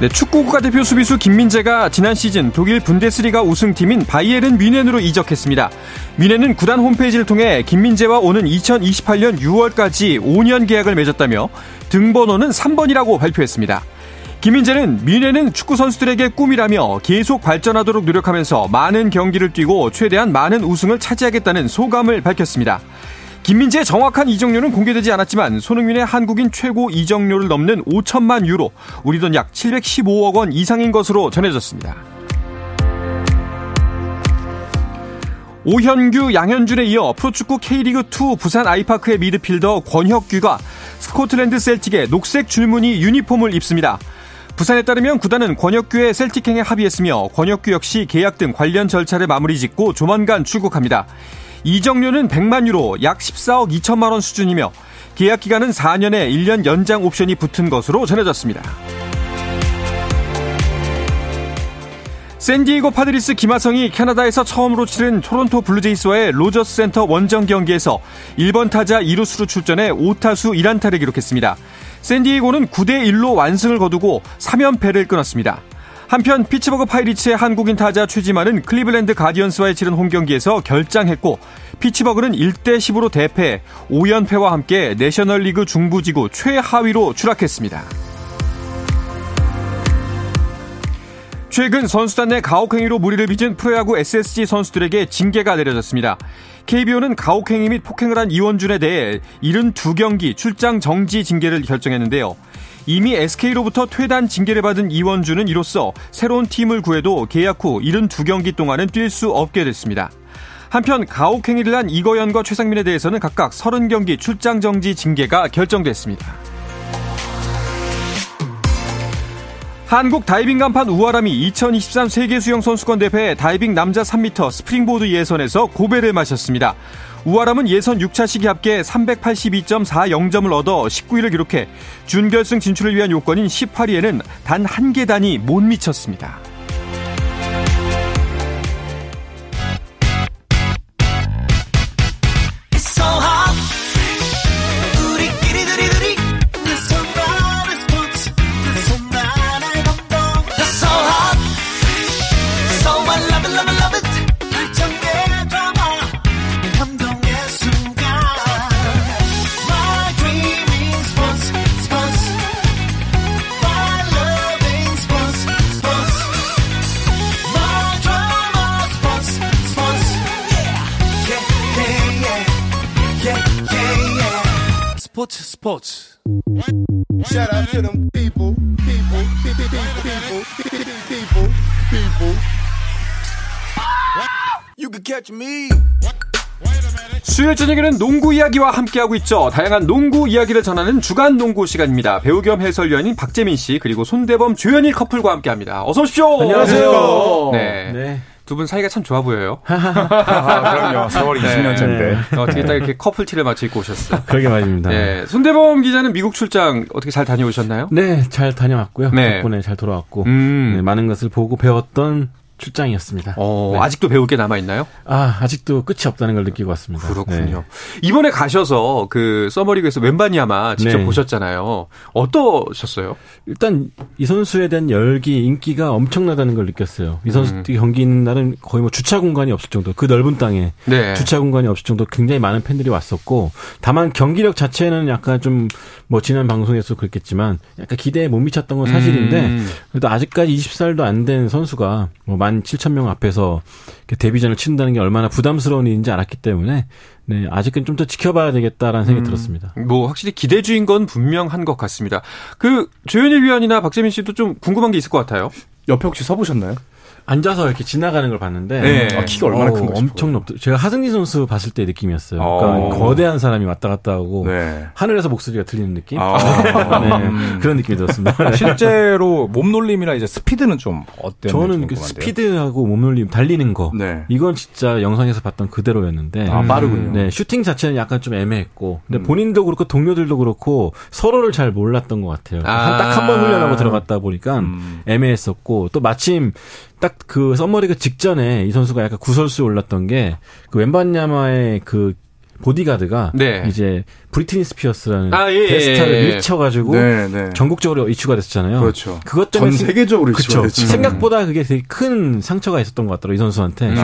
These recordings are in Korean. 네, 축구 국가대표 수비수 김민재가 지난 시즌 독일 분데스리가 우승팀인 바이에른 뮌헨으로 이적했습니다. 뮌헨은 구단 홈페이지를 통해 김민재와 오는 2028년 6월까지 5년 계약을 맺었다며 등번호는 3번이라고 발표했습니다. 김민재는 뮌헨은 축구 선수들에게 꿈이라며 계속 발전하도록 노력하면서 많은 경기를 뛰고 최대한 많은 우승을 차지하겠다는 소감을 밝혔습니다. 김민재의 정확한 이적료는 공개되지 않았지만 손흥민의 한국인 최고 이적료를 넘는 5천만 유로, 우리 돈 약 715억 원 이상인 것으로 전해졌습니다. 오현규, 양현준에 이어 프로축구 K리그2 부산 아이파크의 미드필더 권혁규가 스코틀랜드 셀틱의 녹색 줄무늬 유니폼을 입습니다. 부산에 따르면 구단은 권혁규의 셀틱행에 합의했으며 권혁규 역시 계약 등 관련 절차를 마무리 짓고 조만간 출국합니다. 이적료는 100만 유로, 약 14억 2천만 원 수준이며 계약 기간은 4년에 1년 연장 옵션이 붙은 것으로 전해졌습니다. 샌디에고 파드리스 김하성이 캐나다에서 처음으로 치른 토론토 블루제이스와의 로저스 센터 원정 경기에서 1번 타자 2루수로 출전해 5타수 1안타를 기록했습니다. 샌디에고는 9대1로 완승을 거두고 3연패를 끊었습니다. 한편 피츠버그 파이리츠의 한국인 타자 최지만은 클리블랜드 가디언스와의 치른 홈경기에서 결장했고 피츠버그는 1대10으로 대패해 5연패와 함께 내셔널리그 중부지구 최하위로 추락했습니다. 최근 선수단 내 가혹행위로 물의를 빚은 프로야구 SSG 선수들에게 징계가 내려졌습니다. KBO는 가혹행위 및 폭행을 한 이원준에 대해 72경기 출장 정지 징계를 결정했는데요. 이미 SK로부터 퇴단 징계를 받은 이원준은 이로써 새로운 팀을 구해도 계약 후 72경기 동안은 뛸 수 없게 됐습니다. 한편 가혹행위를 한 이거연과 최상민에 대해서는 각각 30경기 출장 정지 징계가 결정됐습니다. 한국 다이빙 간판 우아람이 2023 세계수영선수권대회 다이빙 남자 3m 스프링보드 예선에서 고배를 마셨습니다. 우아람은 예선 6차 시기 합계 382.40점을 얻어 19위를 기록해 준결승 진출을 위한 요건인 18위에는 단 한 계단이 못 미쳤습니다. 스포츠. 수요일 저녁에는 농구 이야기와 함께하고 있죠. 다양한 농구 이야기를 전하는 주간 농구 시간입니다. 배우 겸 해설위원인 박재민 씨 그리고 손대범 조현일 커플과 함께합니다. 어서 오십시오. 안녕하세요. 네. 두 분 사이가 참 좋아 보여요. 그럼요. 세월이 20년 전인데. 네. 어떻게 딱 이렇게 커플티를 마치 입고 오셨어요. 그러게 말입니다. 네. 손대범 기자는 미국 출장 어떻게 잘 다녀오셨나요? 네. 잘 다녀왔고요. 네. 덕분에 잘 돌아왔고 네, 많은 것을 보고 배웠던 출장이었습니다. 네. 아직도 배울 게 남아있나요? 아직도 끝이 없다는 걸 느끼고 왔습니다. 그렇군요. 네. 이번에 가셔서 그 서머리그에서 웸반야마 직접 네. 보셨잖아요. 어떠셨어요? 일단 이 선수에 대한 열기, 인기가 엄청나다는 걸 느꼈어요. 이 선수 경기 있는 날은 거의 뭐 주차 공간이 없을 정도, 그 넓은 땅에 네. 주차 공간이 없을 정도 굉장히 많은 팬들이 왔었고, 다만 경기력 자체는 약간 좀 뭐 지난 방송에서 그랬겠지만 약간 기대에 못 미쳤던 건 사실인데 그래도 아직까지 20살도 안 된 선수가 뭐 17,000명 앞에서 데뷔전을 치른다는 게 얼마나 부담스러운 일인지 알았기 때문에 네, 아직은 좀 더 지켜봐야 되겠다라는 생각이 들었습니다. 뭐 확실히 기대주인 건 분명한 것 같습니다. 그 조현일 위원이나 박재민 씨도 좀 궁금한 게 있을 것 같아요. 옆에 혹시 서보셨나요? 앉아서 이렇게 지나가는 걸 봤는데 네. 아, 키가 얼마나 큰가 엄청 높더라고요. 제가 하승진 선수 봤을 때 느낌이었어요. 그러니까 거대한 사람이 왔다 갔다 하고 네. 하늘에서 목소리가 들리는 느낌? 아. 네. 그런 느낌이 들었습니다. 실제로 몸놀림이나 이제 스피드는 좀 어때요? 저는 그 스피드하고 몸놀림, 달리는 거 네. 이건 진짜 영상에서 봤던 그대로였는데 아, 빠르군요. 네, 슈팅 자체는 약간 좀 애매했고 근데 본인도 그렇고 동료들도 그렇고 서로를 잘 몰랐던 것 같아요. 아. 딱 한 번 훈련하고 들어갔다 보니까 애매했었고 또 마침 딱 그 썸머리그 직전에 이 선수가 약간 구설수에 올랐던 게 그 웸반야마의 그 보디가드가 네. 이제 브리트니 스피어스라는 대스타를 밀쳐가지고 네. 전국적으로 이슈가 됐었잖아요. 그렇죠. 그것 때문에 전 세계적으로 이슈가 됐죠. 생각보다 그게 되게 큰 상처가 있었던 것 같더라고요. 이 선수한테.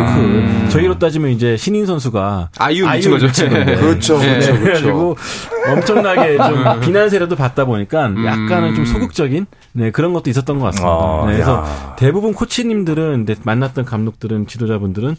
저희로 따지면 이제 신인 선수가 아이유 거죠. 그렇죠. 그래가지고 엄청나게 좀 비난세례도 받다 보니까 약간은 좀 소극적인 네, 그런 것도 있었던 것 같습니다. 네, 그래서 대부분 코치님들은 만났던 감독들은 지도자분들은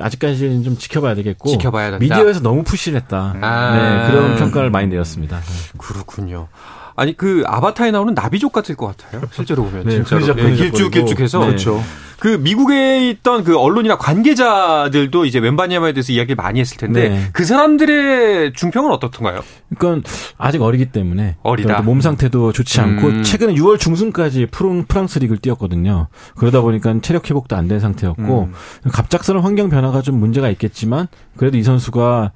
아직까지는 좀 지켜봐야 되겠고 지켜봐야 된다. 미디어에서 너무 푸시를 했다. 네, 그런 평가를 많이 내렸습니다. 그렇군요. 아니 그 아바타에 나오는 나비족 같을 것 같아요. 실제로 보면 네, 진짜로 네, 길쭉길쭉해서 네. 그렇죠. 그 미국에 있던 그 언론이나 관계자들도 이제 웸반야마에 대해서 이야기를 많이 했을 텐데 네. 그 사람들의 중평은 어떻던가요? 그러니까 아직 어리기 때문에 어리다. 몸 상태도 좋지 않고 최근에 6월 중순까지 프랑스 리그를 뛰었거든요. 그러다 보니까 체력 회복도 안 된 상태였고 갑작스러운 환경 변화가 좀 문제가 있겠지만 그래도 이 선수가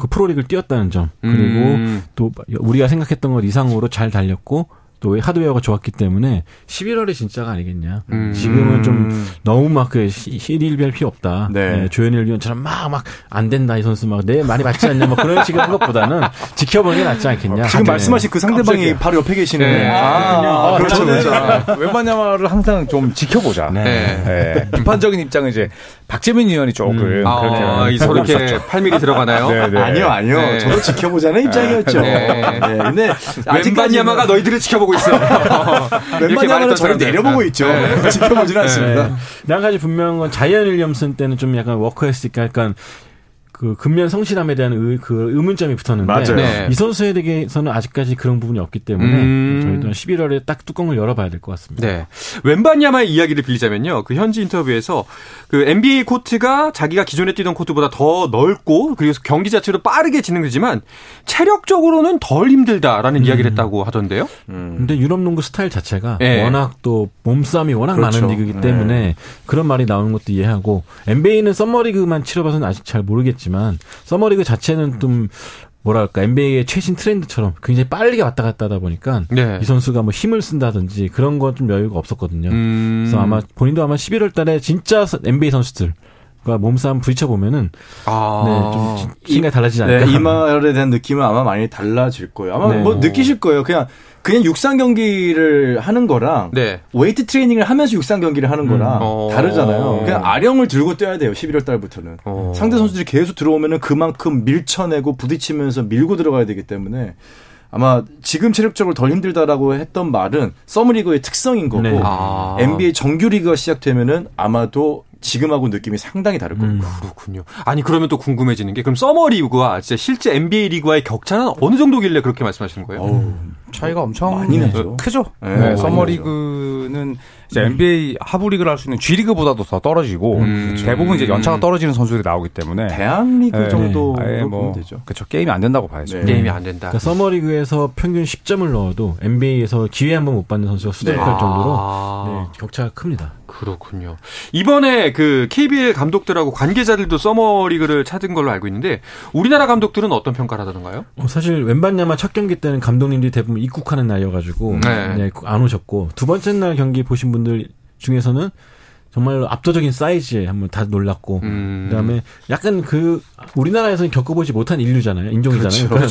그 프로리그를 뛰었다는 점 그리고 또 우리가 생각했던 것 이상으로 잘 달렸고 또 하드웨어가 좋았기 때문에 11월이 진짜가 아니겠냐. 지금은 좀 너무 막 그 시리일별 필요 없다. 네. 네, 조현일 위원처럼 막 안 된다 이 선수 막 내 말이 맞지 않냐 막 그런 식으로 한 것보다는 지켜보는 게 낫지 않겠냐. 지금 말씀하신 그 상대방이 깜짝이야. 바로 옆에 계시네. 네. 그렇죠. 웸반야마를 항상 좀 지켜보자. 네. 네. 비판적인 입장은 이제 박재민 위원이 조금 그렇게 서로 이렇게 8mm 들어가나요? 네. 아니요. 네. 저도 지켜보자는 입장이었죠. 네. 근데 웸반야마가 너희들을 지켜보. 웬만하면 저를 내려보고 있죠. 네. 지켜보지는 않습니다. 네. 한 가지 분명한 건 자이언 윌리엄슨 때는 좀 약간 워커했으니까 약간 그 근면 성실함에 대한 그 의문점이 붙었는데 네. 이 선수에 대해서는 아직까지 그런 부분이 없기 때문에 저희도 11월에 딱 뚜껑을 열어봐야 될 것 같습니다. 네. 웸반야마의 이야기를 빌리자면요. 그 현지 인터뷰에서 그 NBA 코트가 자기가 기존에 뛰던 코트보다 더 넓고 그리고 경기 자체로 빠르게 진행되지만 체력적으로는 덜 힘들다라는 이야기를 했다고 하던데요. 근데 유럽 농구 스타일 자체가 네. 워낙 또 몸싸움이 워낙 그렇죠. 많은 리그이기 때문에 네. 그런 말이 나오는 것도 이해하고 NBA는 서머리그만 치러봐서는 아직 잘 모르겠지만 서머리그 자체는 좀 뭐랄까 NBA의 최신 트렌드처럼 굉장히 빠르게 왔다 갔다 하다 보니까 네. 이 선수가 뭐 힘을 쓴다든지 그런 건 좀 여유가 없었거든요. 그래서 아마 본인도 11월 달에 진짜 NBA 선수들 몸싸움 부딪혀보면은, 좀, 힘이 달라지지 않을까. 네, 이 말에 대한 느낌은 아마 많이 달라질 거예요. 아마 네. 느끼실 거예요. 그냥 육상 경기를 하는 거랑, 네. 웨이트 트레이닝을 하면서 육상 경기를 하는 거랑 다르잖아요. 그냥 아령을 들고 뛰어야 돼요. 11월 달부터는. 상대 선수들이 계속 들어오면은 그만큼 밀쳐내고 부딪히면서 밀고 들어가야 되기 때문에, 아마 지금 체력적으로 덜 힘들다라고 했던 말은 서머리그의 특성인 거고, 네. NBA 정규리그가 시작되면은 아마도 지금하고 느낌이 상당히 다를 거예요. 그렇군요. 아니 그러면 또 궁금해지는 게 그럼 서머리그와 진짜 실제 NBA 리그와의 격차는 어느 정도길래 그렇게 말씀하시는 거예요? 차이가 엄청 많이 나죠. 크죠. 네, 서머리그는 이제 NBA 하부리그를 할 수 있는 G리그보다도 더 떨어지고 대부분 이제 연차가 떨어지는 선수들이 나오기 때문에 대한리그 정도 보면 되죠. 그렇죠. 게임이 안 된다고 봐야죠. 네. 게임이 안 된다. 그러니까 서머리그에서 평균 10점을 넣어도 NBA에서 기회 한 번 못 받는 선수가 수두룩할 정도로 네, 격차가 큽니다. 그렇군요. 이번에 그 KBL 감독들하고 관계자들도 서머리그를 찾은 걸로 알고 있는데 우리나라 감독들은 어떤 평가를 하던가요? 사실 웸반야마 첫 경기 때는 감독님들이 대부분 입국하는 날이어가지고 네, 안 오셨고 두 번째 날 경기 보신 분들 중에서는 정말로 압도적인 사이즈에 한번 다 놀랐고 그다음에 약간 그 우리나라에서는 겪어보지 못한 인류잖아요. 인종이잖아요.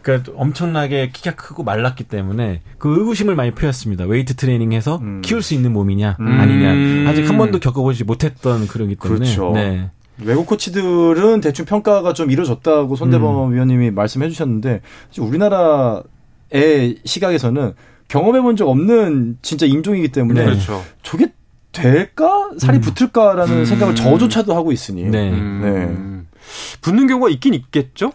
그러니까 엄청나게 키가 크고 말랐기 때문에 그 의구심을 많이 표했습니다. 웨이트 트레이닝해서 키울 수 있는 몸이냐 아니냐. 아직 한 번도 겪어보지 못했던 그러기 때문에 그렇죠. 네. 외국 코치들은 대충 평가가 좀 이루어졌다고 손대범 위원님이 말씀해 주셨는데 우리나라의 시각에서는 경험해본 적 없는 진짜 인종이기 때문에 네. 그렇죠. 저게 될까? 살이 붙을까라는 생각을 저조차도 하고 있으니. 네. 붙는 경우가 있긴 있겠죠?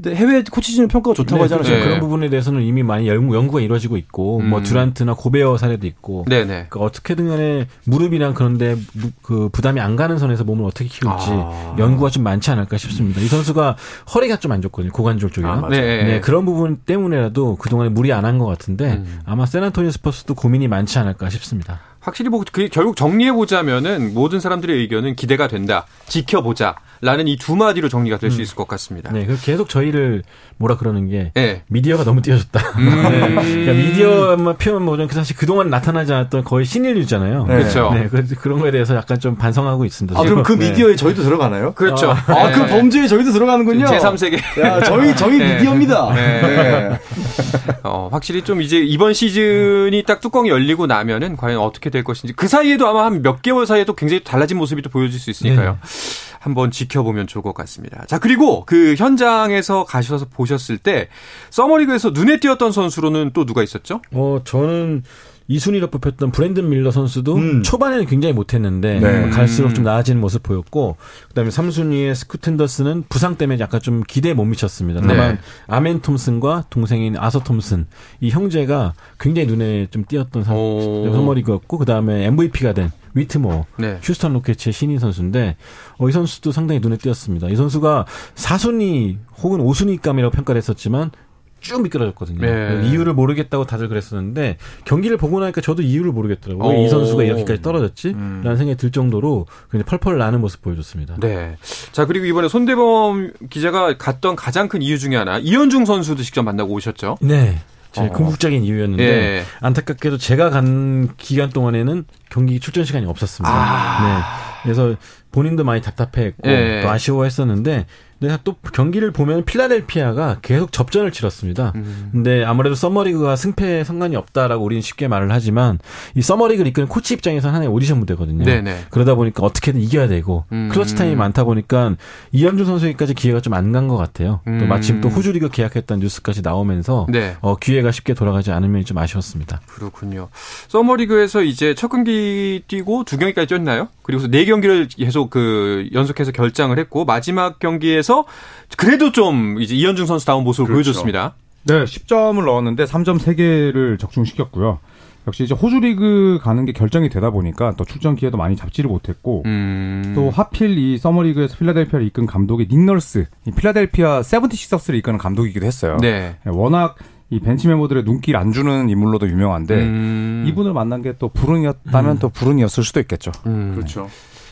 근데 해외 코치진의 평가가 좋다고 하잖아요. 네. 그런 부분에 대해서는 이미 많이 연구가 이루어지고 있고, 뭐 듀란트나 고베어 사례도 있고, 그러니까 어떻게든 간에 무릎이나 그런데 그 부담이 안 가는 선에서 몸을 어떻게 키울지 연구가 좀 많지 않을까 싶습니다. 이 선수가 허리가 좀 안 좋거든요. 고관절 쪽이랑. 네, 그런 부분 때문에라도 그동안에 무리 안 한 것 같은데 아마 샌안토니오 스퍼스도 고민이 많지 않을까 싶습니다. 확실히 보고 결국 정리해보자면은 모든 사람들의 의견은 기대가 된다, 지켜보자 라는 이 두 마디로 정리가 될 수 있을 것 같습니다. 네, 계속 저희를 뭐라 그러는 게 미디어가 너무 뛰어졌다. 네, 그러니까 미디어만 표현만 보면 사실 그동안 나타나지 않았던 거의 신인류잖아요. 네. 그렇죠. 네, 그런 거에 대해서 약간 좀 반성하고 있습니다. 아, 그럼 그 미디어에 저희도 들어가나요? 그렇죠. 아, 그 범죄에 저희도 들어가는군요. 제3세계. 야, 저희 네. 미디어입니다. 네. 네. 확실히 좀 이제 이번 시즌이 딱 뚜껑이 열리고 나면은 과연 어떻게 될 것인지, 그 사이에도 아마 한 몇 개월 사이에도 굉장히 달라진 모습이 또 보여질 수 있으니까요. 네. 한번 지켜보면 좋을 것 같습니다. 자, 그리고 그 현장에서 가셔서 보셨을 때 서머리그에서 눈에 띄었던 선수로는 또 누가 있었죠? 저는 2순위로 뽑혔던 브랜든 밀러 선수도 초반에는 굉장히 못했는데 갈수록 좀 나아지는 모습 보였고, 그다음에 3순위의 스쿠텐더스는 부상 때문에 약간 좀 기대에 못 미쳤습니다. 다만 아멘 톰슨과 동생인 아서 톰슨, 이 형제가 굉장히 눈에 좀 띄었던 선머리그였고, 그다음에 MVP가 된 위트모어, 휴스턴 로켓츠의 신인 선수인데 이 선수도 상당히 눈에 띄었습니다. 이 선수가 4순위 혹은 5순위감이라고 평가를 했었지만 쭉 미끄러졌거든요. 네. 이유를 모르겠다고 다들 그랬었는데 경기를 보고 나니까 저도 이유를 모르겠더라고요. 왜 이 선수가 이렇게까지 떨어졌지? 라는 생각이 들 정도로 굉장히 펄펄 나는 모습 보여줬습니다. 네. 자, 그리고 이번에 손대범 기자가 갔던 가장 큰 이유 중에 하나, 이현중 선수도 직접 만나고 오셨죠? 네. 제 궁극적인 이유였는데 안타깝게도 제가 간 기간 동안에는 경기 출전 시간이 없었습니다. 네. 그래서 본인도 많이 답답해했고 또 아쉬워했었는데, 근데 또 경기를 보면 필라델피아가 계속 접전을 치렀습니다. 근데 아무래도 서머리그가 승패에 상관이 없다라고 우리는 쉽게 말을 하지만 이 서머리그를 이끄는 코치 입장에서는 하나의 오디션 무대거든요. 네네. 그러다 보니까 어떻게든 이겨야 되고 클러치 타임이 많다 보니까 이현중 선수에게까지 기회가 좀 안 간 것 같아요. 또 마침 또 호주리그 계약했다는 뉴스까지 나오면서 기회가 쉽게 돌아가지 않으면 좀 아쉬웠습니다. 그렇군요. 서머리그에서 이제 첫 경기 뛰고 두 경기까지 뛰었나요? 그리고서 네 경기를 계속 연속해서 결장을 했고, 마지막 경기에 그래도 좀 이제 이현중 선수다운 모습을 보여줬습니다. 네, 10점을 넣었는데 3점 3개를 적중시켰고요. 역시 이제 호주 리그 가는 게 결정이 되다 보니까 또 출전 기회도 많이 잡지를 못했고, 또 하필 이 서머리그에서 필라델피아를 이끈 감독이 닉 널스, 이 필라델피아 76ers 를 이끄는 감독이기도 했어요. 네. 워낙 이 벤치 멤버들의 눈길 안 주는 인물로도 유명한데 이분을 만난 게 또 불운이었다면 또 불운이었을 수도 있겠죠. 그렇죠. 네.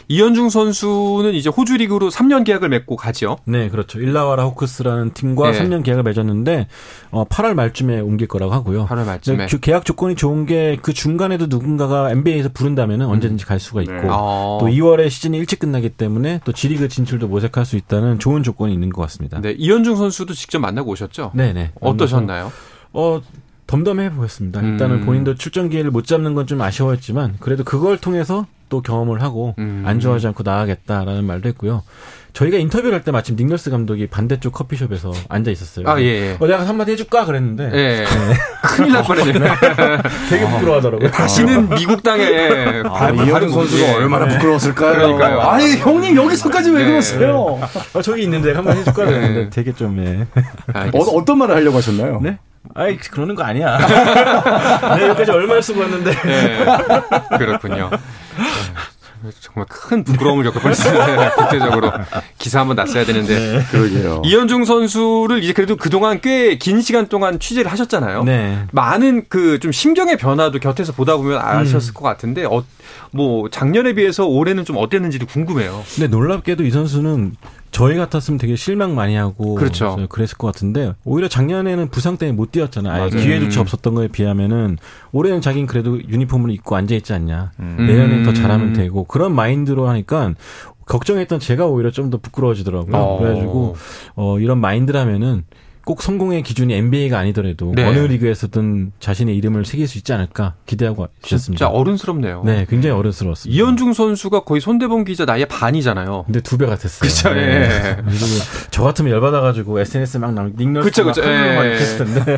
이현중 선수는 이제 호주 리그로 3년 계약을 맺고 가죠. 네, 그렇죠. 일라와라 호크스라는 팀과 3년 계약을 맺었는데 8월 말쯤에 옮길 거라고 하고요. 8월 말쯤에. 계약 조건이 좋은 게 그 중간에도 누군가가 NBA에서 부른다면 언제든지 갈 수가 있고, 또 2월에 시즌이 일찍 끝나기 때문에 또 G리그 진출도 모색할 수 있다는 좋은 조건이 있는 것 같습니다. 네, 이현중 선수도 직접 만나고 오셨죠? 네네. 어떠셨나요? 덤덤해 보였습니다. 일단은 본인도 출전 기회를 못 잡는 건 좀 아쉬워했지만 그래도 그걸 통해서 또 경험을 하고 안 좋아하지 않고 나아가겠다라는 말도 했고요. 저희가 인터뷰를 할 때 마침 닉널스 감독이 반대쪽 커피숍에서 앉아 있었어요. 아, 예. 내가 한마디 해줄까? 그랬는데. 예. 큰일 날 뻔했네. 되게 부끄러워하더라고요. 다시는 미국 땅에. 이현중 선수가 얼마나 부끄러웠을까요? 그러니까요. 아니, 형님 여기서까지 왜 그러세요? 저기 있는데 한마디 해줄까? 그랬는데 되게 좀, 어떤 말을 하려고 하셨나요? 네? 아이, 그러는 거 아니야. 내가 여기까지 얼마나 쓰고 왔는데. 그렇군요. 정말 큰 부끄러움을 겪어버렸어요. 국제적으로 기사 한번 났어야 되는데. 그러게요. 이현중 선수를 이제 그래도 그동안 꽤 긴 시간 동안 취재를 하셨잖아요. 네. 많은 그 좀 심경의 변화도 곁에서 보다 보면 아셨을 것 같은데, 뭐 작년에 비해서 올해는 좀 어땠는지도 궁금해요. 근데 놀랍게도 이 선수는 저희 같았으면 되게 실망 많이 하고 그랬을 것 같은데, 오히려 작년에는 부상 때문에 못 뛰었잖아요. 아예 기회조차 없었던 거에 비하면은 올해는 자기는 그래도 유니폼을 입고 앉아있지 않냐, 내년엔 더 잘하면 되고, 그런 마인드로 하니까 걱정했던 제가 오히려 좀 더 부끄러워지더라고요. 그래가지고 이런 마인드라면은 꼭 성공의 기준이 NBA가 아니더라도 어느 리그에서든 자신의 이름을 새길 수 있지 않을까 기대하고 있었습니다. 진짜 어른스럽네요. 네, 굉장히 어른스러웠습니다. 이현중 선수가 거의 손대범 기자 나이의 반이잖아요. 근데 두 배 같았어요. 그쵸, 저 같으면 열받아가지고 SNS 막 닉널스 막 막 했을 텐데.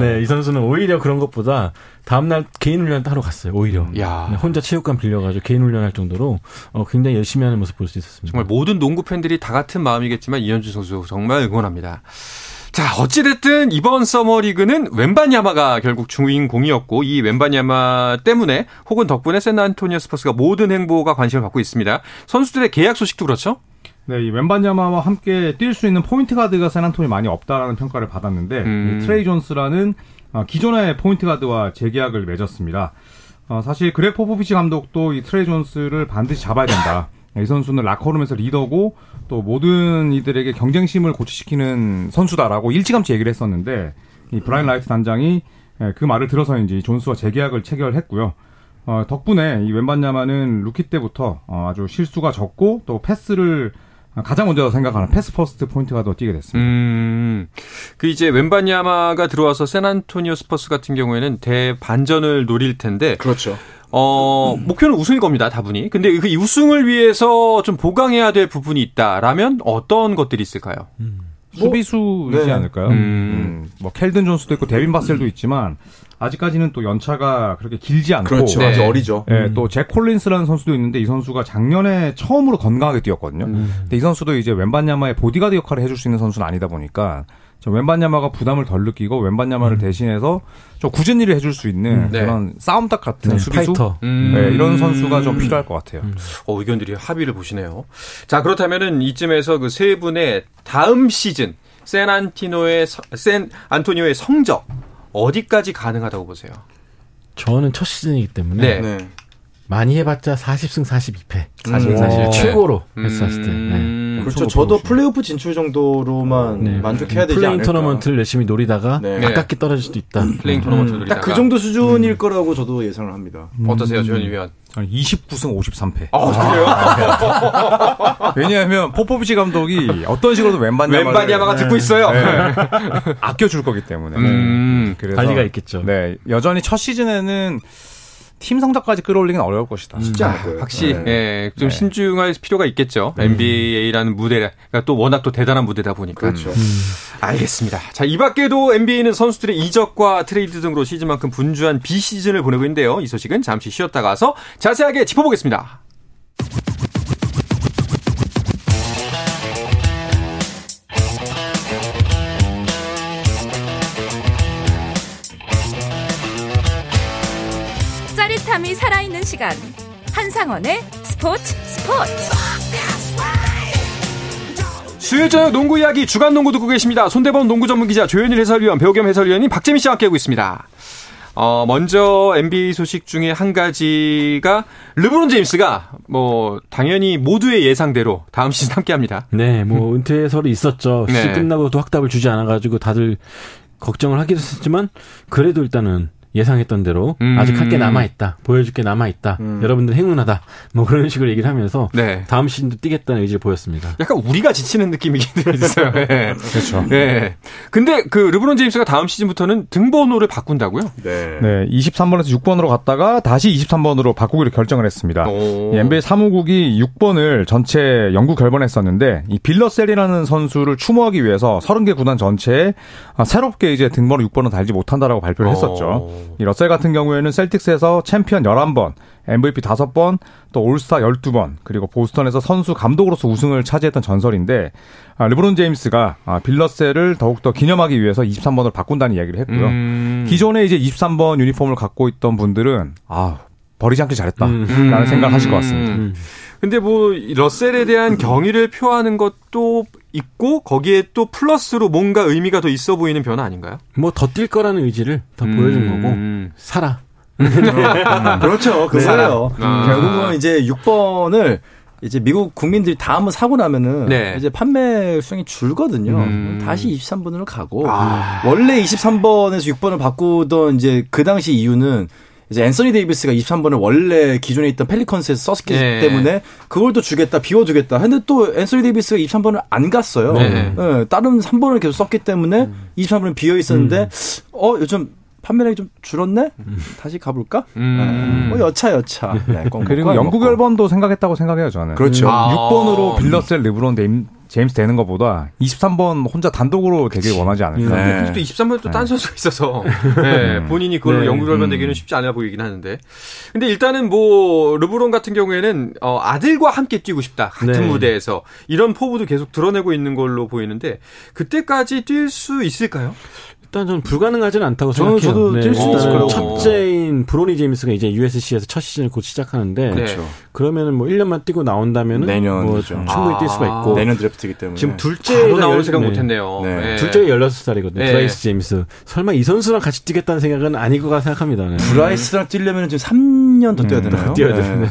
네, 이 선수는 오히려 그런 것보다 다음날 개인 훈련을 따로 갔어요. 오히려. 야. 혼자 체육관 빌려가지고 개인 훈련할 정도로 굉장히 열심히 하는 모습 볼 수 있었습니다. 정말 모든 농구 팬들이 다 같은 마음이겠지만 이현준 선수 정말 응원합니다. 자, 어찌됐든 이번 서머리그는 웸반야마가 결국 주인공이었고 이 웸반야마 때문에 혹은 덕분에 샌안토니오 스퍼스가 모든 행보가 관심을 받고 있습니다. 선수들의 계약 소식도 그렇죠? 네, 이 웸반야마와 함께 뛸 수 있는 포인트 가드가 샌안토니오에 많이 없다라는 평가를 받았는데 트레이 존스라는 기존의 포인트 가드와 재계약을 맺었습니다. 사실 그렉 포포비치 감독도 이 트레이 존스를 반드시 잡아야 된다. 이 선수는 라커룸에서 리더고 또 모든 이들에게 경쟁심을 고취시키는 선수다라고 일찌감치 얘기를 했었는데 이 브라이언 라이트 단장이 그 말을 들어서인지 존스와 재계약을 체결했고요. 덕분에 이 웸반야마는 루키 때부터 아주 실수가 적고 또 패스를 가장 먼저 생각하는 패스 퍼스트 포인트가 더 뛰게 됐습니다. 그 이제 웸반야마가 들어와서 샌안토니오 스퍼스 같은 경우에는 대반전을 노릴 텐데. 그렇죠. 목표는 우승일 겁니다, 다분히. 근데 그 우승을 위해서 좀 보강해야 될 부분이 있다라면 어떤 것들이 있을까요? 수비수이지 네. 않을까요? 뭐 켈든 존스도 있고 데빈 바셀도 있지만 아직까지는 또 연차가 그렇게 길지 않고 그렇죠. 네. 아직 어리죠. 네, 또 잭 콜린스라는 선수도 있는데 이 선수가 작년에 처음으로 건강하게 뛰었거든요. 근데 이 선수도 이제 웸반야마의 보디가드 역할을 해줄 수 있는 선수는 아니다 보니까 웸반야마가 부담을 덜 느끼고 웸반야마를 대신해서 좀 굳은 일을 해줄 수 있는 네. 그런 싸움닭 같은 네, 수비수 네, 이런 선수가 좀 필요할 것 같아요. 의견들이 합의를 보시네요. 자, 그렇다면은 이쯤에서 그 세 분의 다음 시즌 샌안토니오의 성적 어디까지 가능하다고 보세요? 저는 첫 시즌이기 때문에 네. 많이 해봤자 40승 42패. 40승 42패. 최고로 했었을 때. 네. 그렇죠. 저도 플레이오프 진출 정도로만 만족해야 되지 않을까. 플레잉 토너먼트를 열심히 노리다가 네. 아깝게 떨어질 수도 있다. 플레잉 토너먼트를 노리다가. 딱 그 정도 수준일 거라고 저도 예상을 합니다. 어떠세요, 조현일 위원? 29승 53패. 그래요? 왜냐하면 포포비치 감독이 어떤 식으로도 웸반야마가 듣고 있어요. 네. 아껴줄 거기 때문에. 그래서 관리가 있겠죠. 네, 여전히 첫 시즌에는 팀 성적까지 끌어올리긴 어려울 것이다. 쉽지 않을 거예요. 확실히 네. 좀 신중할 필요가 있겠죠. NBA라는 무대가 또 워낙 또 대단한 무대다 보니까. 그렇죠. 알겠습니다. 자, 이 밖에도 NBA는 선수들의 이적과 트레이드 등으로 시즌만큼 분주한 비시즌을 보내고 있는데요. 이 소식은 잠시 쉬었다 가서 자세하게 짚어보겠습니다. 탐이 살아있는 시간 한상원의 스포츠 수요일 저녁 농구 이야기 주간 농구 듣고 계십니다. 손대범 농구 전문기자 조현일 해설위원 배우겸 해설위원인 박재민 씨와 함께하고 있습니다. 먼저 NBA 소식 중에 한 가지가 르브론 제임스가 뭐 당연히 모두의 예상대로 다음 시즌 함께합니다. 네, 뭐 은퇴설이 있었죠. 시즌 네. 끝나고도 확답을 주지 않아가지고 다들 걱정을 하기도 했지만 그래도 일단은. 예상했던 대로 아직 할 게 남아있다. 보여줄 게 남아있다. 여러분들 행운하다. 뭐 그런 식으로 얘기를 하면서 네. 다음 시즌도 뛰겠다는 의지를 보였습니다. 약간 우리가 지치는 느낌이긴 들었어요. 네. 그렇죠. 네. 근데 그 르브론 제임스가 다음 시즌부터는 등번호를 바꾼다고요? 네. 네. 23번에서 6번으로 갔다가 다시 23번으로 바꾸기로 결정을 했습니다. NBA 사무국이 6번을 전체 연구 결번했었는데 이 빌 러셀이라는 선수를 추모하기 위해서 30개 구단 전체에 새롭게 이제 등번호 6번은 달지 못한다라고 발표를 했었죠. 이 러셀 같은 경우에는 셀틱스에서 챔피언 11번, MVP 5번, 또 올스타 12번, 그리고 보스턴에서 선수 감독으로서 우승을 차지했던 전설인데 르브론 제임스가 빌 러셀을 더욱더 기념하기 위해서 23번을 바꾼다는 이야기를 했고요. 기존에 이제 23번 유니폼을 갖고 있던 분들은 버리지 않길 잘했다라는 생각을 하실 것 같습니다. 근데 뭐 러셀에 대한 경의를 표하는 것도 있고 거기에 또 플러스로 뭔가 의미가 더 있어 보이는 변화 아닌가요? 뭐 더 뛸 거라는 의지를 더 보여준 거고 살아. 그렇죠. 그 살아요. 네. 결국은 이제 6번을 이제 미국 국민들이 다 한번 사고 나면은 네. 이제 판매 수량이 줄거든요. 다시 23번으로 가고 원래 23번에서 6번을 바꾸던 이제 그 당시 이유는 이제 앤서니 데이비스가 23번을 원래 기존에 있던 펠리컨스에서 썼기 네. 때문에 그걸 또 주겠다, 비워주겠다. 근데 또 앤서니 데이비스가 23번을 안 갔어요. 네. 네, 다른 3번을 계속 썼기 때문에 23번은 비어 있었는데 요즘 판매량이 좀 줄었네? 다시 가볼까? 여차여차. 네, 그리고 연구 결번도 생각했다고 생각해요, 저는. 그렇죠. 6번으로 빌러셀 르브론 제임스 되는 것보다 23번 혼자 단독으로 되길 원하지 않을까. 네. 근데 또 23번에 또 딴 선수가 있어서 네, 본인이 그걸로 연구 결반되기는 쉽지 않아 보이긴 하는데. 근데 일단은 뭐 르브론 같은 경우에는 아들과 함께 뛰고 싶다. 같은 무대에서. 이런 포부도 계속 드러내고 있는 걸로 보이는데 그때까지 뛸 수 있을까요? 일단 저는 불가능하진 않다고 생각해요. 저도 뛸 수 있을 거예요. 첫째인 브로니 제임스가 이제 USC에서 첫 시즌을 곧 시작하는데 그러면은 뭐 1년만 뛰고 나온다면은 내년 뭐 충분히 뛸 수가 있고. 내년 드래프트이기 때문에. 지금 둘째로 나올 생각 못 했네요. 네. 네. 둘째가 16살이거든요. 네. 브라이스 제임스. 설마 이 선수랑 같이 뛰겠다는 생각은 아닐 거라 생각합니다. 네. 브라이스랑 뛰려면은 지금 3년 더 뛰어야 되나요? 뛰어야 되네.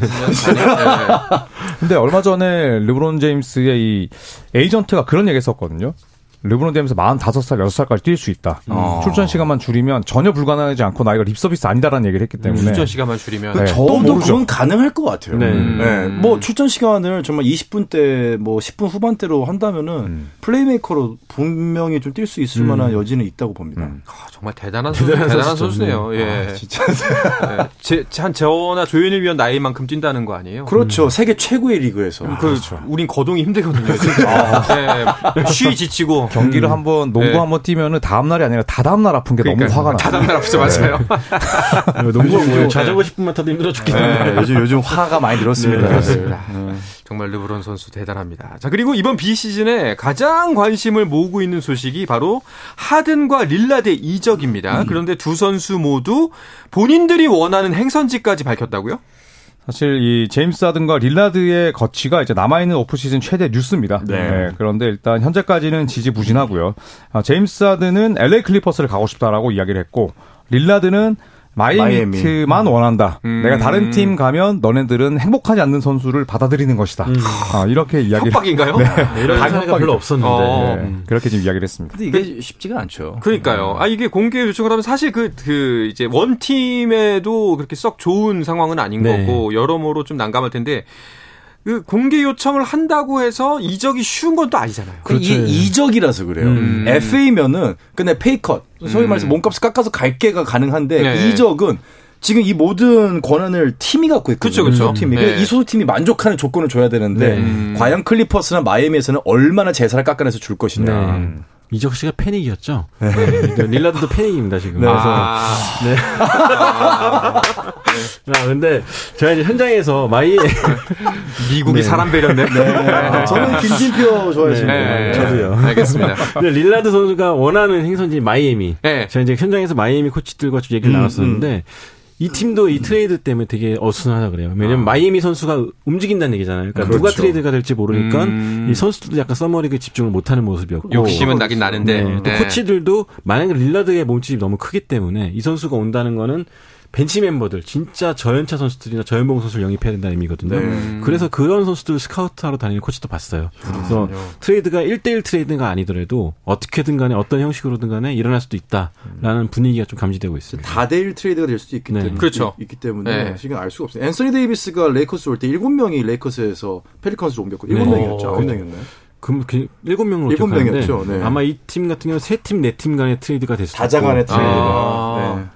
근데 얼마 전에 르브론 제임스의 이 에이전트가 그런 얘기 했었거든요. 르브론 되면서 45살, 6살까지 뛸 수 있다. 출전 시간만 줄이면 전혀 불가능하지 않고 나 이거 립서비스 아니다라는 얘기를 했기 때문에. 출전 시간만 줄이면. 네. 저도 그건 가능할 것 같아요. 네. 네. 뭐 출전 시간을 정말 20분대, 뭐 10분 후반대로 한다면은 플레이메이커로 분명히 좀 뛸 수 있을 만한 여지는 있다고 봅니다. 아, 정말 대단한 선수네요. 예. 아, 진짜. 네. 저나 조현일 위원 나이만큼 뛴다는 거 아니에요? 그렇죠. 세계 최고의 리그에서. 그렇죠. 우린 거동이 힘들거든요. 아. 네. 쉬 지치고. 경기를 한번 농구 한번 뛰면은 다음 날이 아니라 다다음 날 아픈 게 너무 화가 나. 다다음 날 아프죠, 맞아요. 농구 자전거 10분만 타도 힘들어 죽겠는데. 네, 요즘 화가 많이 늘었습니다. 그렇습니다. 정말 르브론 선수 대단합니다. 자, 그리고 이번 B 시즌에 가장 관심을 모으고 있는 소식이 바로 하든과 릴라드의 이적입니다. 그런데 두 선수 모두 본인들이 원하는 행선지까지 밝혔다고요? 사실 이 제임스 하든과 릴라드의 거취가 이제 남아있는 오프시즌 최대 뉴스입니다. 네. 네. 그런데 일단 현재까지는 지지부진하고요. 제임스 하든은 LA 클리퍼스를 가고 싶다라고 이야기를 했고 릴라드는 마이애미만 원한다. 내가 다른 팀 가면 너네들은 행복하지 않는 선수를 받아들이는 것이다. 아, 이렇게 이야기를. 협박인가요? 네. 이런 사례가 별로 없었는데. 네. 그렇게 지금 이야기를 했습니다. 근데 이게 쉽지가 않죠. 그러니까요. 아, 이게 공개 요청을 하면 사실 이제 원팀에도 그렇게 썩 좋은 상황은 아닌 거고, 여러모로 좀 난감할 텐데, 그 공개 요청을 한다고 해서 이적이 쉬운 건 또 아니잖아요. 그렇죠. 이게 이적이라서 그래요. FA면은 근데 페이컷 소위 말해서 몸값을 깎아서 갈게가 가능한데 이적은 지금 이 모든 권한을 팀이 갖고 있거든요. 그렇죠, 소속팀이. 이 소속팀이 만족하는 조건을 줘야 되는데 과연 클리퍼스나 마이애미에서는 얼마나 제사를 깎아내서 줄 것이냐. 이적 씨가 패닉이었죠. 네. 릴라드도 패닉입니다 지금. 네, 그래서 근데 제가 이제 현장에서 미국이 사람 배렸네. 네. 저는 김진표 좋아하시는 거예요. 저도요. 알겠습니다. 근데 릴라드 선수가 원하는 행선지 마이애미. 네. 제가 이제 현장에서 마이애미 코치들과 좀 얘기를 나눴었는데. 이 팀도 이 트레이드 때문에 되게 어수선하다 그래요. 왜냐면 마이애미 선수가 움직인다는 얘기잖아요. 그러니까 누가 트레이드가 될지 모르니까 이 선수들도 약간 서머리그 집중을 못하는 모습이었고 욕심은 나긴 나는데 또 코치들도 만약에 릴라드의 몸집이 너무 크기 때문에 이 선수가 온다는 거는 벤치 멤버들 진짜 저연차 선수들이나 저연봉 선수를 영입해야 된다는 의미거든요. 그래서 그런 선수들을 스카우트하러 다니는 코치도 봤어요. 그래서 트레이드가 1대1 트레이드가 아니더라도 어떻게든 간에 어떤 형식으로든 간에 일어날 수도 있다라는 분위기가 좀 감지되고 있습니다. 4대1 트레이드가 될 수도 있기 때문에, 그렇죠. 있기 때문에 지금 알 수가 없어요. 앤서니 데이비스가 레이커스 올 때 7명이 레이커스에서 펠리컨스로 옮겼거든요. 7명이었죠. 9명이었나요? 그럼 7명으로 기억하는데 아마 이 팀 같은 경우는 3팀, 4팀 간의 트레이드가 될 수도 있고 다자간의 트레이드가.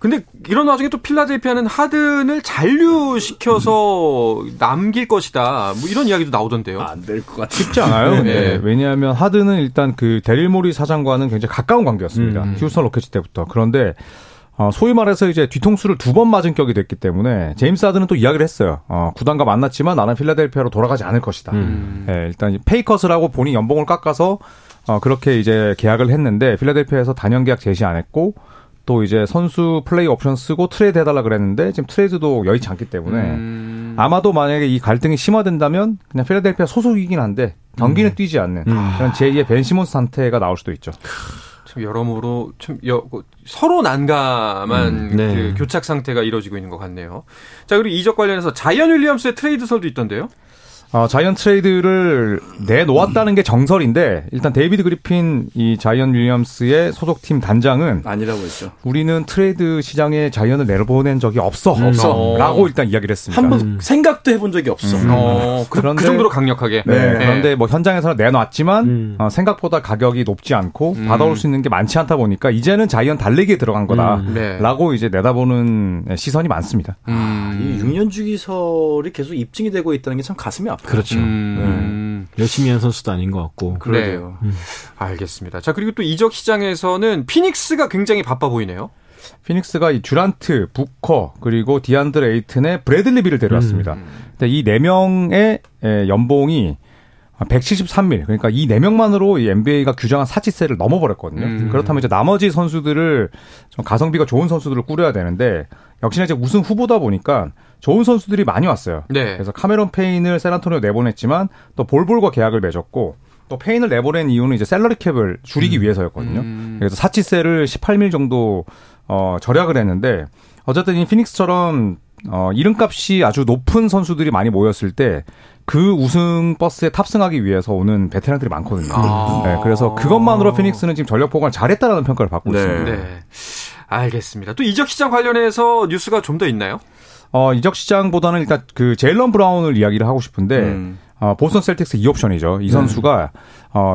근데 이런 와중에 또 필라델피아는 하든을 잔류시켜서 남길 것이다. 뭐 이런 이야기도 나오던데요. 안 될 것 같아요. 쉽지 않아요. 네. 왜냐하면 하든은 일단 그 데릴모리 사장과는 굉장히 가까운 관계였습니다. 휴스턴 로켓츠 때부터. 그런데 소위 말해서 이제 뒤통수를 2번 맞은 격이 됐기 때문에 제임스 하든은 또 이야기를 했어요. 구단과 만났지만 나는 필라델피아로 돌아가지 않을 것이다. 네, 일단 페이컷을 하고 본인 연봉을 깎아서 그렇게 이제 계약을 했는데 필라델피아에서 단연 계약 제시 안 했고 또 이제 선수 플레이 옵션 쓰고 트레이드 해달라 그랬는데 지금 트레이드도 여의치 않기 때문에 아마도 만약에 이 갈등이 심화된다면 그냥 필라델피아 소속이긴 한데 경기는 뛰지 않는 그런 제2의 벤시몬스 상태가 나올 수도 있죠. 참 여러모로 참 서로 난감한 그 교착 상태가 이루어지고 있는 것 같네요. 자, 그리고 이적 관련해서 자이언 윌리엄스의 트레이드설도 있던데요. 자이언 트레이드를 내놓았다는 게 정설인데 일단 데이비드 그리핀 이 자이언 윌리엄스의 소속팀 단장은 아니라고 했죠. 우리는 트레이드 시장에 자이언을 내보낸 적이 없어 라고 일단 이야기를 했습니다. 한번 생각도 해본 적이 없어. 그런데, 그 정도로 강력하게. 그런데 뭐 현장에서는 내놨지만 생각보다 가격이 높지 않고 받아올 수 있는 게 많지 않다 보니까 이제는 자이언 달리기에 들어간 거다 라고 이제 내다보는 시선이 많습니다. 이 6년 주기설이 계속 입증이 되고 있다는 게 참 가슴이 아프죠. 그렇죠. 열심히 한 선수도 아닌 것 같고. 그래요. 네. 알겠습니다. 자, 그리고 또 이적 시장에서는 피닉스가 굉장히 바빠 보이네요. 피닉스가 이 주란트, 부커, 그리고 디안드레 에이튼의 브래들리 빌을 데려왔습니다. 근데 이 4명의 연봉이 173밀. 그러니까 이 4명만으로 이 NBA가 규정한 사치세를 넘어버렸거든요. 그렇다면 이제 나머지 선수들을 좀 가성비가 좋은 선수들을 꾸려야 되는데 역시나 이제 우승 후보다 보니까 좋은 선수들이 많이 왔어요. 네. 그래서 카메론 페인을 샌안토니오 내보냈지만 또 볼볼과 계약을 맺었고 또 페인을 내보낸 이유는 이제 셀러리 캡을 줄이기 위해서였거든요. 그래서 사치세를 18밀 정도 절약을 했는데 어쨌든 이 피닉스처럼 이름값이 아주 높은 선수들이 많이 모였을 때 그 우승 버스에 탑승하기 위해서 오는 베테랑들이 많거든요. 아. 네, 그래서 그것만으로 피닉스는 지금 전력 보강을 잘했다라는 평가를 받고 있습니다. 네. 알겠습니다. 또 이적 시장 관련해서 뉴스가 좀 더 있나요? 이적 시장보다는 일단 그 제일런 브라운을 이야기를 하고 싶은데 보스턴 셀틱스 2옵션이죠. 이 선수가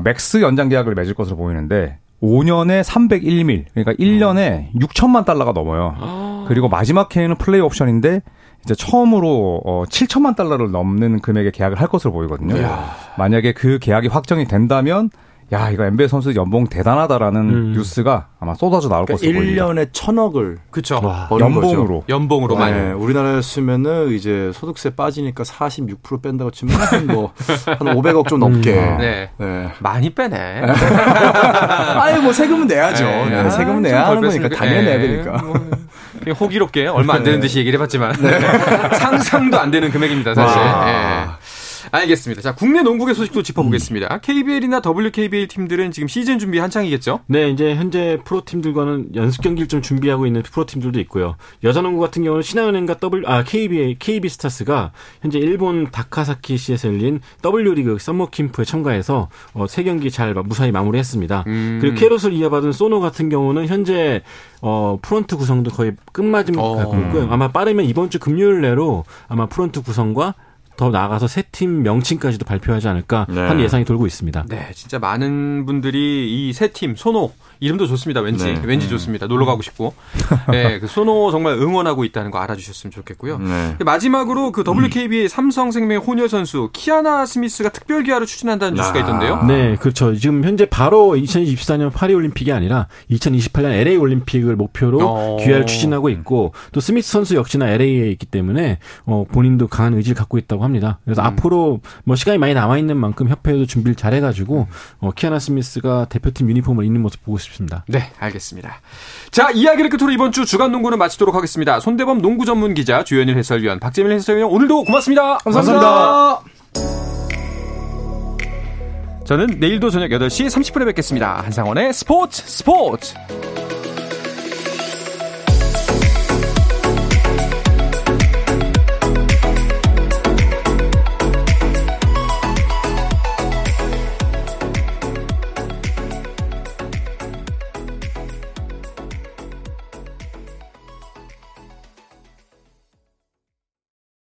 맥스 연장 계약을 맺을 것으로 보이는데 5년에 301밀, 그러니까 1년에 6천만 달러가 넘어요. 그리고 마지막 해에는 플레이 옵션인데 이제 처음으로 7천만 달러를 넘는 금액의 계약을 할 것으로 보이거든요. 이야. 만약에 그 계약이 확정이 된다면 야, 이거 NBA 선수 연봉 대단하다라는 뉴스가 아마 쏟아져 나올 그러니까 것으로 보입니다. 1년에 1,000억을 그쵸. 연봉으로. 연봉으로 많이. 네, 우리나라에 쓰면은 이제 소득세 빠지니까 46% 뺀다고 치면 뭐 한 500억 좀 넘게. 네. 네. 많이 빼네. 아니 뭐 세금은 내야죠. 네, 세금은 내야 하는 거니까 당연히 내야 되니까. 뭐, 호기롭게 얼마 안 되는 듯이 얘기를 해봤지만 네. 상상도 안 되는 금액입니다 사실. 알겠습니다. 자, 국내 농구의 소식도 짚어보겠습니다. KBL이나 WKBL 팀들은 지금 시즌 준비 한창이겠죠? 네, 이제 현재 프로팀들과는 연습 경기를 좀 준비하고 있는 프로팀들도 있고요. 여자농구 같은 경우는 신한은행과 KB스타스가 현재 일본 다카사키시에서 열린 W리그 썸머캠프에 참가해서 3경기 잘 무사히 마무리했습니다. 그리고 캐롯을 이어받은 소노 같은 경우는 현재 프론트 구성도 거의 끝마지막 갖고 있고요. 아마 빠르면 이번 주 금요일 내로 아마 프론트 구성과 더 나아가서 새 팀 명칭까지도 발표하지 않을까 하는 네. 예상이 돌고 있습니다. 네, 진짜 많은 분들이 이 새 팀 소노 이름도 좋습니다. 왠지 좋습니다. 놀러 가고 싶고, 네, 그 소노 정말 응원하고 있다는 거 알아주셨으면 좋겠고요. 네. 마지막으로 그 WKB의 삼성생명 혼혈 선수 키아나 스미스가 특별 기아로 추진한다는 뉴스가 있던데요. 네, 그렇죠. 지금 현재 바로 2024년 파리 올림픽이 아니라 2028년 LA 올림픽을 목표로 기아를 추진하고 있고 또 스미스 선수 역시나 LA에 있기 때문에 본인도 강한 의지를 갖고 있다고 합니다. 그래서 앞으로 뭐 시간이 많이 남아 있는 만큼 협회에도 준비를 잘 해가지고 키아나 스미스가 대표팀 유니폼을 입는 모습 보고 싶습니다. 네, 알겠습니다. 자, 이야기를 끝으로 이번 주 주간 농구는 마치도록 하겠습니다. 손대범 농구 전문 기자, 조현일 해설위원, 박재민 해설위원 오늘도 고맙습니다. 감사합니다. 저는 내일도 저녁 8시 30분에 뵙겠습니다. 한상원의 스포츠.